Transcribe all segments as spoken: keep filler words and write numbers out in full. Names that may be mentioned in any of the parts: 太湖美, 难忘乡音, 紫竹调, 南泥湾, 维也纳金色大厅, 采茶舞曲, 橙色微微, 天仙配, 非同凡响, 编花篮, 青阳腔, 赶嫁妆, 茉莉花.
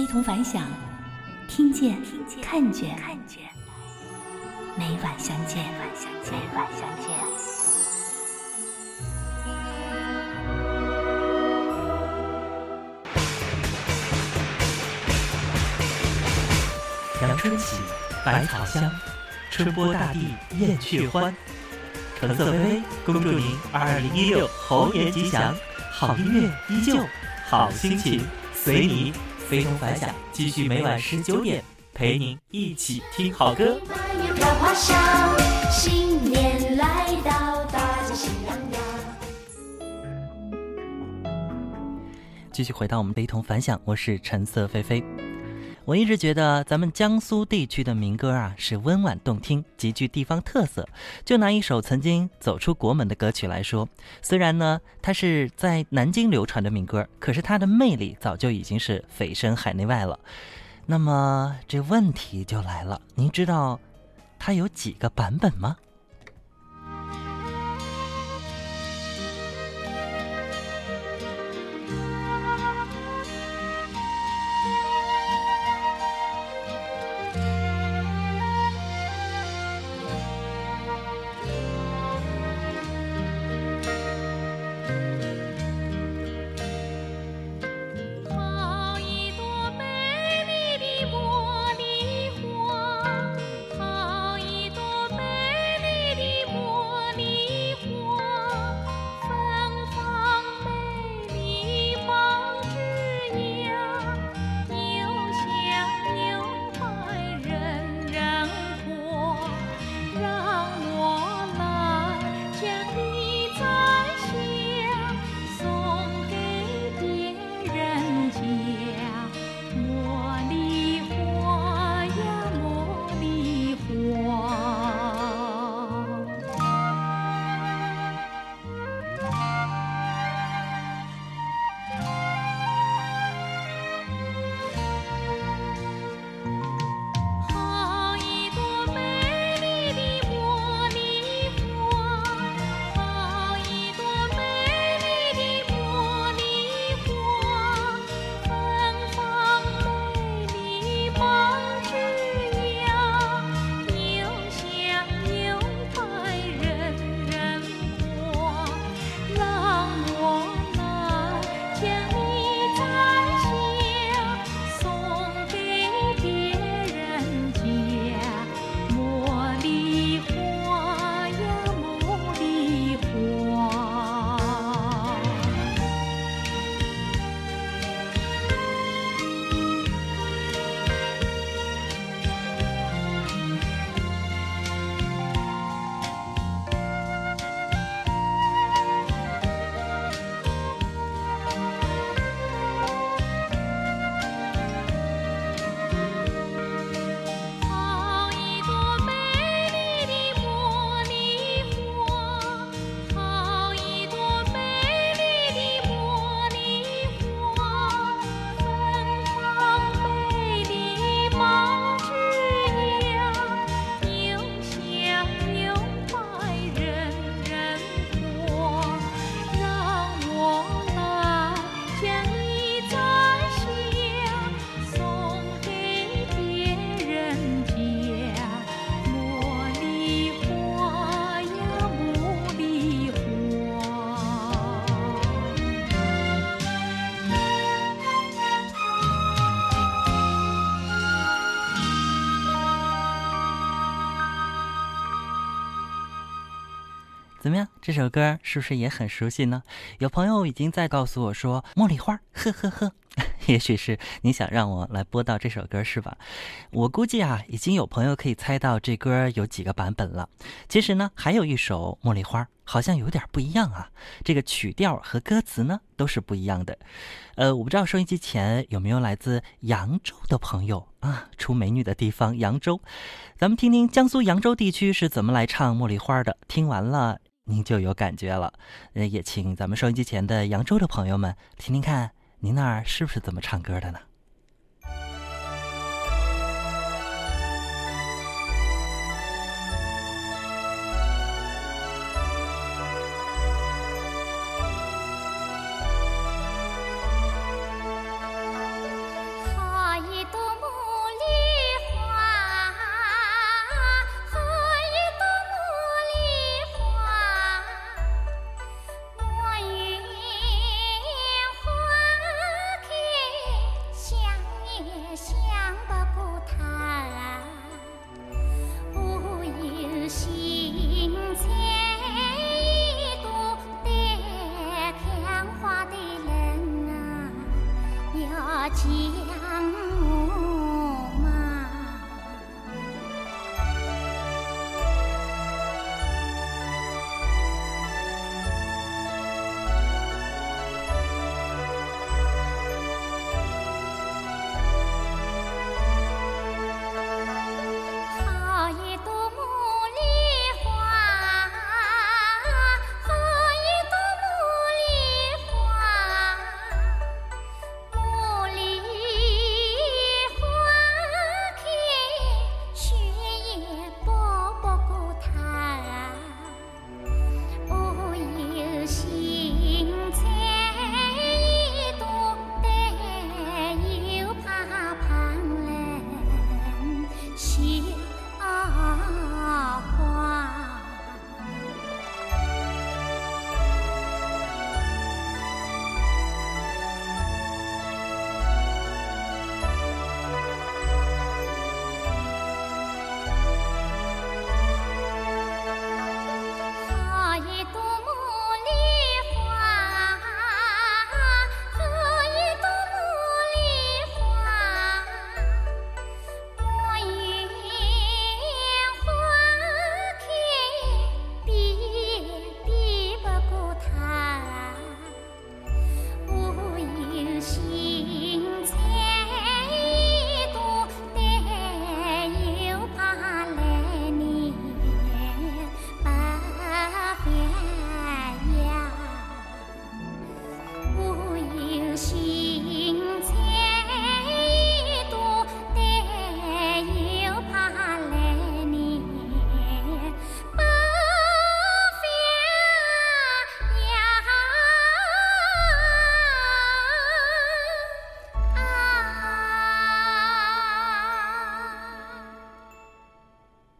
非同凡响，听见，看见，每晚相见，每晚相见。阳春起，百草香，春播大地燕雀欢。橙色微微，恭祝您二零一六猴年吉祥！好音乐依旧，好心情随你。非同凡响，继续每晚十九点陪您一起听好歌。满园飘花香，新年来到，大家喜洋洋。继续回到我们非同凡响，我是橙色微微。我一直觉得咱们江苏地区的民歌啊是温婉动听，极具地方特色。就拿一首曾经走出国门的歌曲来说，虽然呢它是在南京流传的民歌，可是它的魅力早就已经是蜚声海内外了。那么这问题就来了，您知道它有几个版本吗？怎么样，这首歌是不是也很熟悉呢？有朋友已经在告诉我说茉莉花，呵呵呵，也许是你想让我来播到这首歌是吧？我估计啊已经有朋友可以猜到这歌有几个版本了。其实呢还有一首茉莉花好像有点不一样啊，这个曲调和歌词呢都是不一样的。呃，我不知道收音机前有没有来自扬州的朋友啊，出美女的地方扬州，咱们听听江苏扬州地区是怎么来唱茉莉花的，听完了您就有感觉了。也请咱们收音机前的扬州的朋友们听听看您那儿是不是怎么唱歌的呢？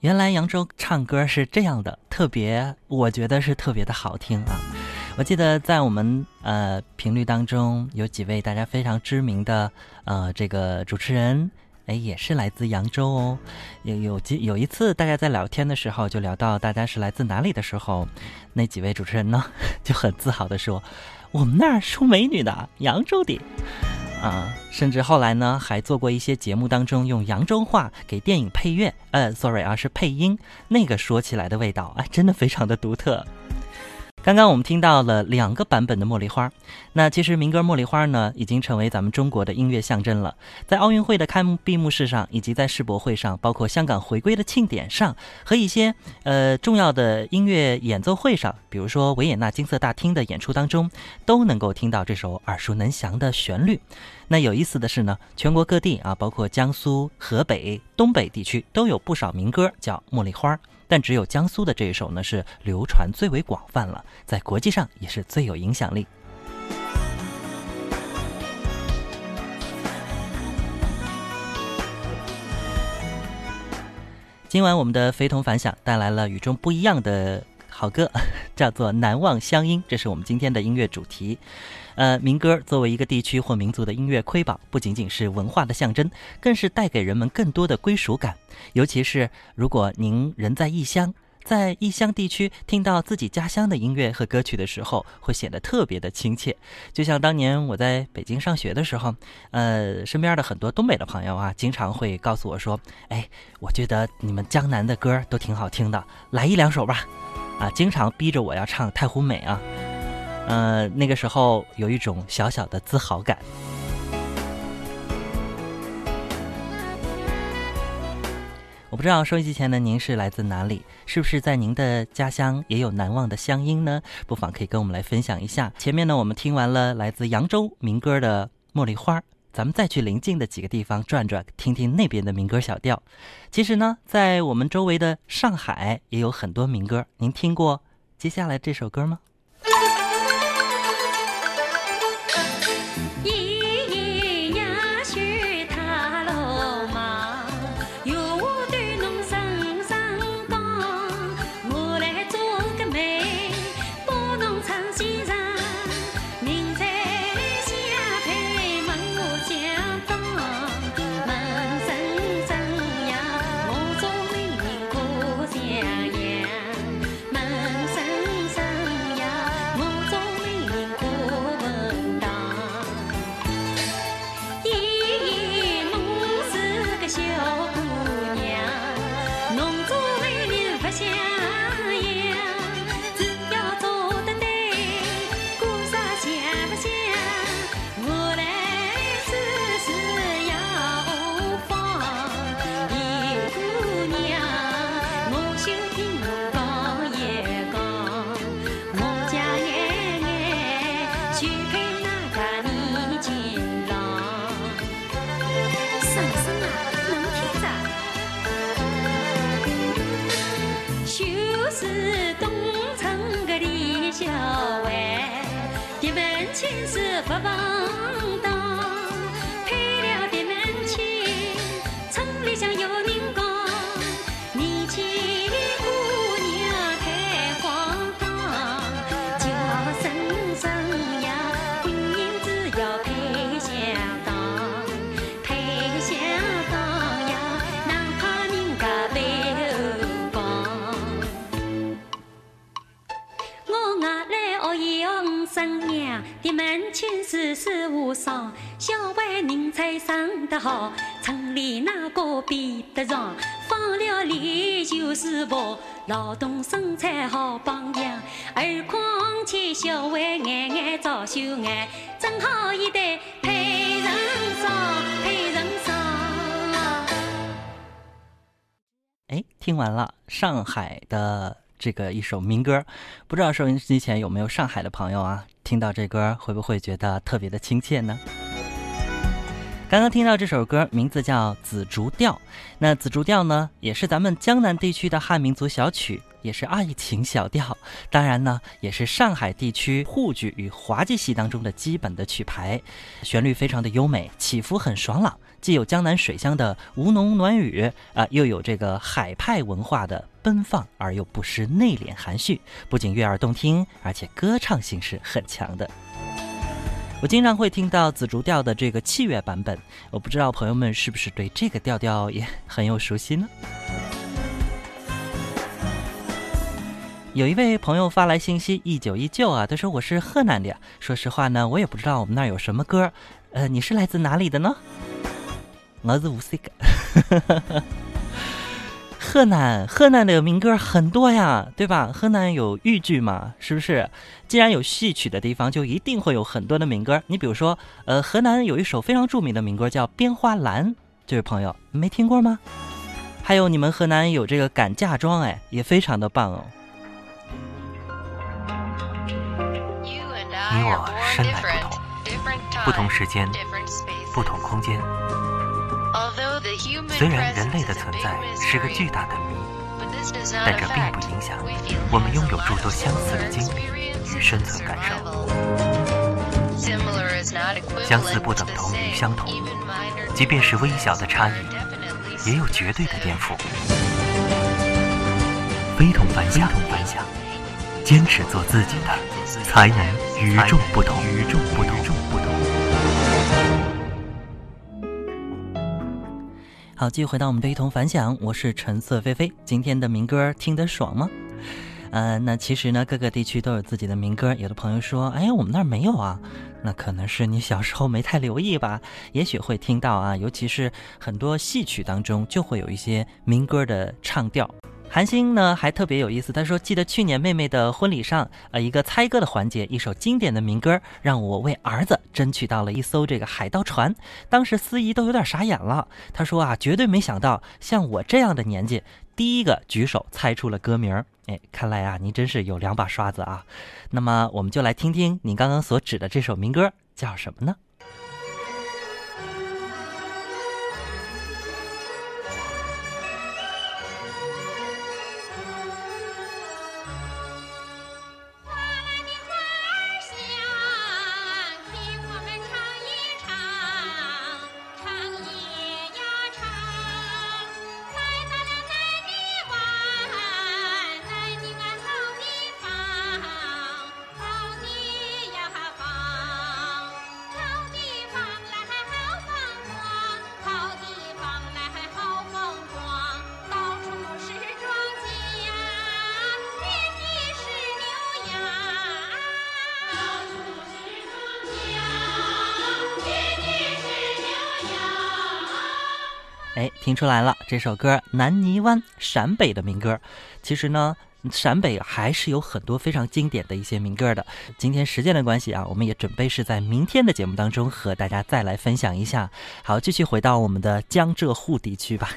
原来扬州唱歌是这样的，特别，我觉得是特别的好听啊！我记得在我们呃频率当中，有几位大家非常知名的呃这个主持人，哎，也是来自扬州哦。有有有一次大家在聊天的时候，就聊到大家是来自哪里的时候，那几位主持人呢就很自豪的说：“我们那儿出美女的，扬州的。”啊，甚至后来呢，还做过一些节目当中用扬州话给电影配乐，呃 ，sorry 啊，是配音，那个说起来的味道，哎，真的非常的独特。刚刚我们听到了两个版本的《茉莉花》，那其实民歌《茉莉花》呢，已经成为咱们中国的音乐象征了。在奥运会的开幕闭幕式上，以及在世博会上，包括香港回归的庆典上，和一些呃重要的音乐演奏会上，比如说维也纳金色大厅的演出当中，都能够听到这首耳熟能详的旋律。那有意思的是呢，全国各地啊，包括江苏、河北、东北地区，都有不少民歌叫《茉莉花》。但只有江苏的这一首呢，是流传最为广泛了，在国际上也是最有影响力。今晚我们的非同凡响带来了与众不一样的好歌，叫做《难忘乡音》，这是我们今天的音乐主题。呃，民歌作为一个地区或民族的音乐瑰宝，不仅仅是文化的象征，更是带给人们更多的归属感。尤其是如果您人在异乡，在异乡地区听到自己家乡的音乐和歌曲的时候，会显得特别的亲切。就像当年我在北京上学的时候，呃，身边的很多东北的朋友啊，经常会告诉我说：“哎，我觉得你们江南的歌都挺好听的，来一两首吧。”啊，经常逼着我要唱《太湖美》啊。呃，那个时候有一种小小的自豪感。我不知道收音机前的您是来自哪里，是不是在您的家乡也有难忘的乡音呢？不妨可以跟我们来分享一下。前面呢，我们听完了来自扬州民歌的《茉莉花》，咱们再去邻近的几个地方转转，听听那边的民歌小调。其实呢，在我们周围的上海也有很多民歌，您听过接下来这首歌吗？啥啥啊，能听着？就是东城个李小万，一门亲是不放荡，配了一门亲，村里向有人讲，年轻的姑娘太荒唐，就生生呀，婚姻只要配相当，配相当呀，哪怕人家背后讲，我外来学艺学五十年，迭门亲事是无双，小万人才生得好。 城里哪个比得上？放了泪就是跑，劳动生产好榜样。而况且小万眼眼早秀眼，正好一对配成双，配成双。哎，听完了上海的这个一首民歌，不知道收音机前有没有上海的朋友啊？听到这歌会不会觉得特别的亲切呢？ 刚刚听到这首歌，名字叫《紫竹调》。那紫竹调呢，也是咱们江南地区的汉民族小曲，也是爱情小调。当然呢，也是上海地区沪剧与滑稽戏当中的基本的曲牌。旋律非常的优美，起伏很爽朗，既有江南水乡的吴侬软语啊、呃，又有这个海派文化的奔放而又不失内敛含蓄。不仅悦耳动听，而且歌唱性是很强的。 我经常会听到紫竹调的这个器乐版本，我不知道朋友们是不是对这个调调也很有熟悉呢？有一位朋友发来信息一九一九啊，他说我是河南的呀，说实话呢，我也不知道我们那儿有什么歌，呃，你是来自哪里的呢？我是无锡的。河南，河南的民歌很多呀，对吧？河南有豫剧嘛，是不是？既然有戏曲的地方，就一定会有很多的民歌。你比如说，呃，河南有一首非常著名的民歌叫《编花篮》，这位朋友没听过吗？还有你们河南有这个赶嫁妆，哎，也非常的棒哦。你我身来不同，不同时间，不同空间。 虽然人类的存在是个巨大的谜，但这并不影响我们拥有诸多相似的经历与生存感受。相似不等同于相同，即便是微小的差异，也有绝对的颠覆。非同凡响，坚持做自己的，才能与众不同。与众不同。 好，继续回到我们的一同凡响，我是橙色菲菲。今天的民歌听得爽吗？呃，那其实呢，各个地区都有自己的民歌。有的朋友说，哎呀，我们那儿没有啊，那可能是你小时候没太留意吧，也许会听到啊，尤其是很多戏曲当中就会有一些民歌的唱调。 韩星呢还特别有意思，他说记得去年妹妹的婚礼上，呃，一个猜歌的环节，一首经典的民歌，让我为儿子争取到了一艘这个海盗船。当时司仪都有点傻眼了，他说啊，绝对没想到像我这样的年纪，第一个举手猜出了歌名。哎，看来啊，您真是有两把刷子啊。那么我们就来听听您刚刚所指的这首民歌叫什么呢？ 哎，听出来了，这首歌《南泥湾》，陕北的民歌。其实呢，陕北还是有很多非常经典的一些民歌的。今天时间的关系啊，我们也准备是在明天的节目当中和大家再来分享一下。好，继续回到我们的江浙沪地区吧。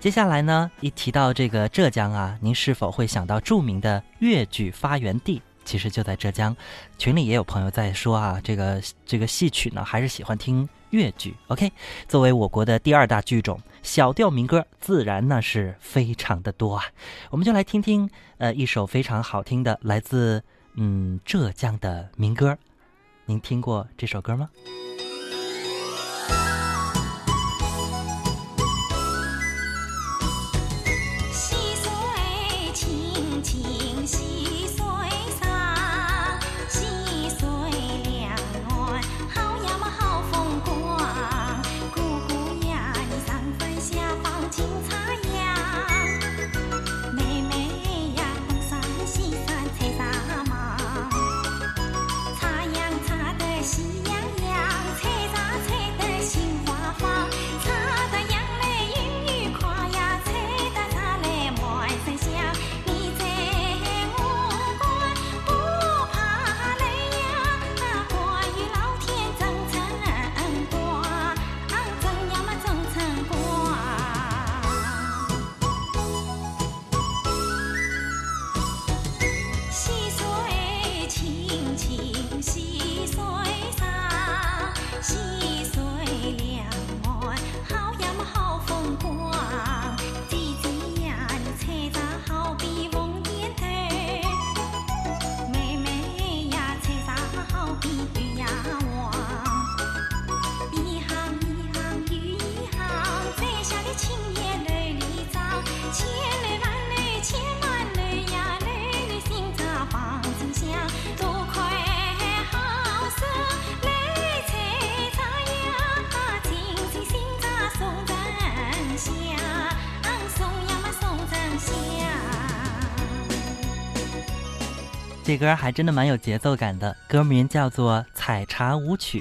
接下来呢，一提到这个浙江啊，您是否会想到著名的粤剧发源地其实就在浙江。群里也有朋友在说啊，这个这个戏曲呢还是喜欢听越剧。 OK， 作为我国的第二大剧种，小调民歌自然呢是非常的多啊。我们就来听听呃一首非常好听的来自嗯浙江的民歌，您听过这首歌吗？这歌还真的蛮有节奏感的，歌名叫做《采茶舞曲》，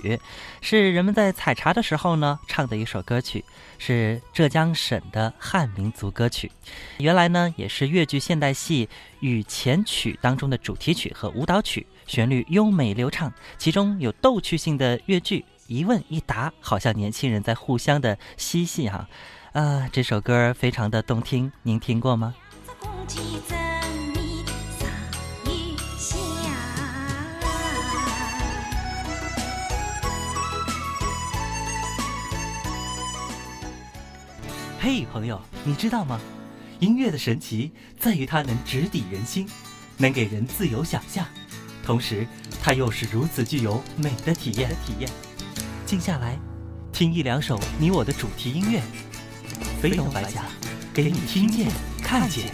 是人们在采茶的时候呢唱的一首歌曲，是浙江省的汉民族歌曲。原来呢也是越剧现代戏《与前曲》当中的主题曲和舞蹈曲，旋律优美流畅，其中有逗趣性的越剧，一问一答，好像年轻人在互相的嬉戏哈。啊，这首歌非常的动听，您听过吗？嘿，朋友，你知道吗？音乐的神奇在于它能直抵人心，能给人自由想象，同时它又是如此具有美的体验。体验，静下来，听一两首你我的主题音乐，飞龙白甲，给你听见、看见。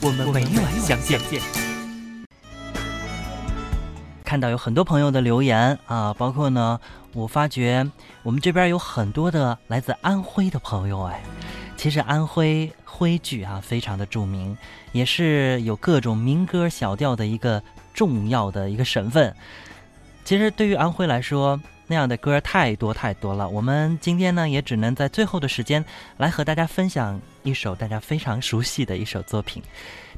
我们每晚相见。看到有很多朋友的留言啊，包括呢，我发觉我们这边有很多的来自安徽的朋友哎。其实安徽徽剧啊非常的著名，也是有各种民歌小调的一个重要的一个省份。其实对于安徽来说，那样的歌太多太多了，我们今天呢也只能在最后的时间来和大家分享一首大家非常熟悉的一首作品。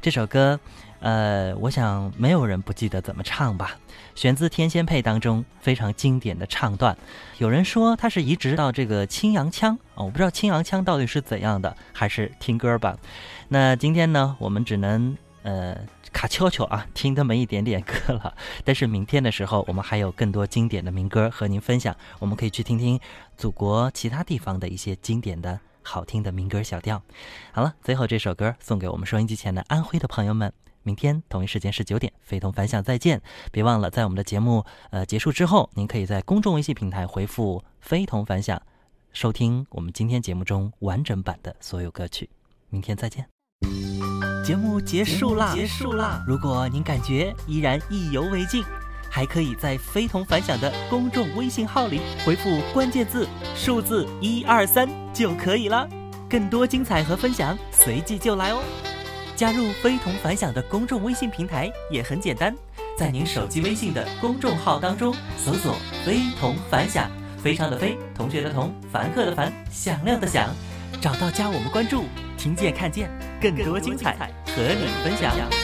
这首歌呃，我想没有人不记得怎么唱吧，选自《天仙配》当中非常经典的唱段。有人说它是移植到这个青阳腔、哦、我不知道青阳腔到底是怎样的，还是听歌吧。那今天呢我们只能呃卡秋秋啊听他们一点点歌了，但是明天的时候我们还有更多经典的民歌和您分享，我们可以去听听祖国其他地方的一些经典的好听的民歌小调。好了，最后这首歌送给我们收音机前的安徽的朋友们，明天同一时间是九点，非同凡响再见。别忘了在我们的节目呃结束之后，您可以在公众微信平台回复非同凡响，收听我们今天节目中完整版的所有歌曲。明天再见。节目结束啦，结束啦！如果您感觉依然意犹未尽，还可以在非同凡响的公众微信号里回复关键字数字一二三就可以了。更多精彩和分享随即就来哦。加入非同凡响的公众微信平台也很简单，在您手机微信的公众号当中搜索非同凡响，非常的非，同学的同，凡客的凡，响亮的响，找到加我们关注，听见看见，更多精彩和你分享。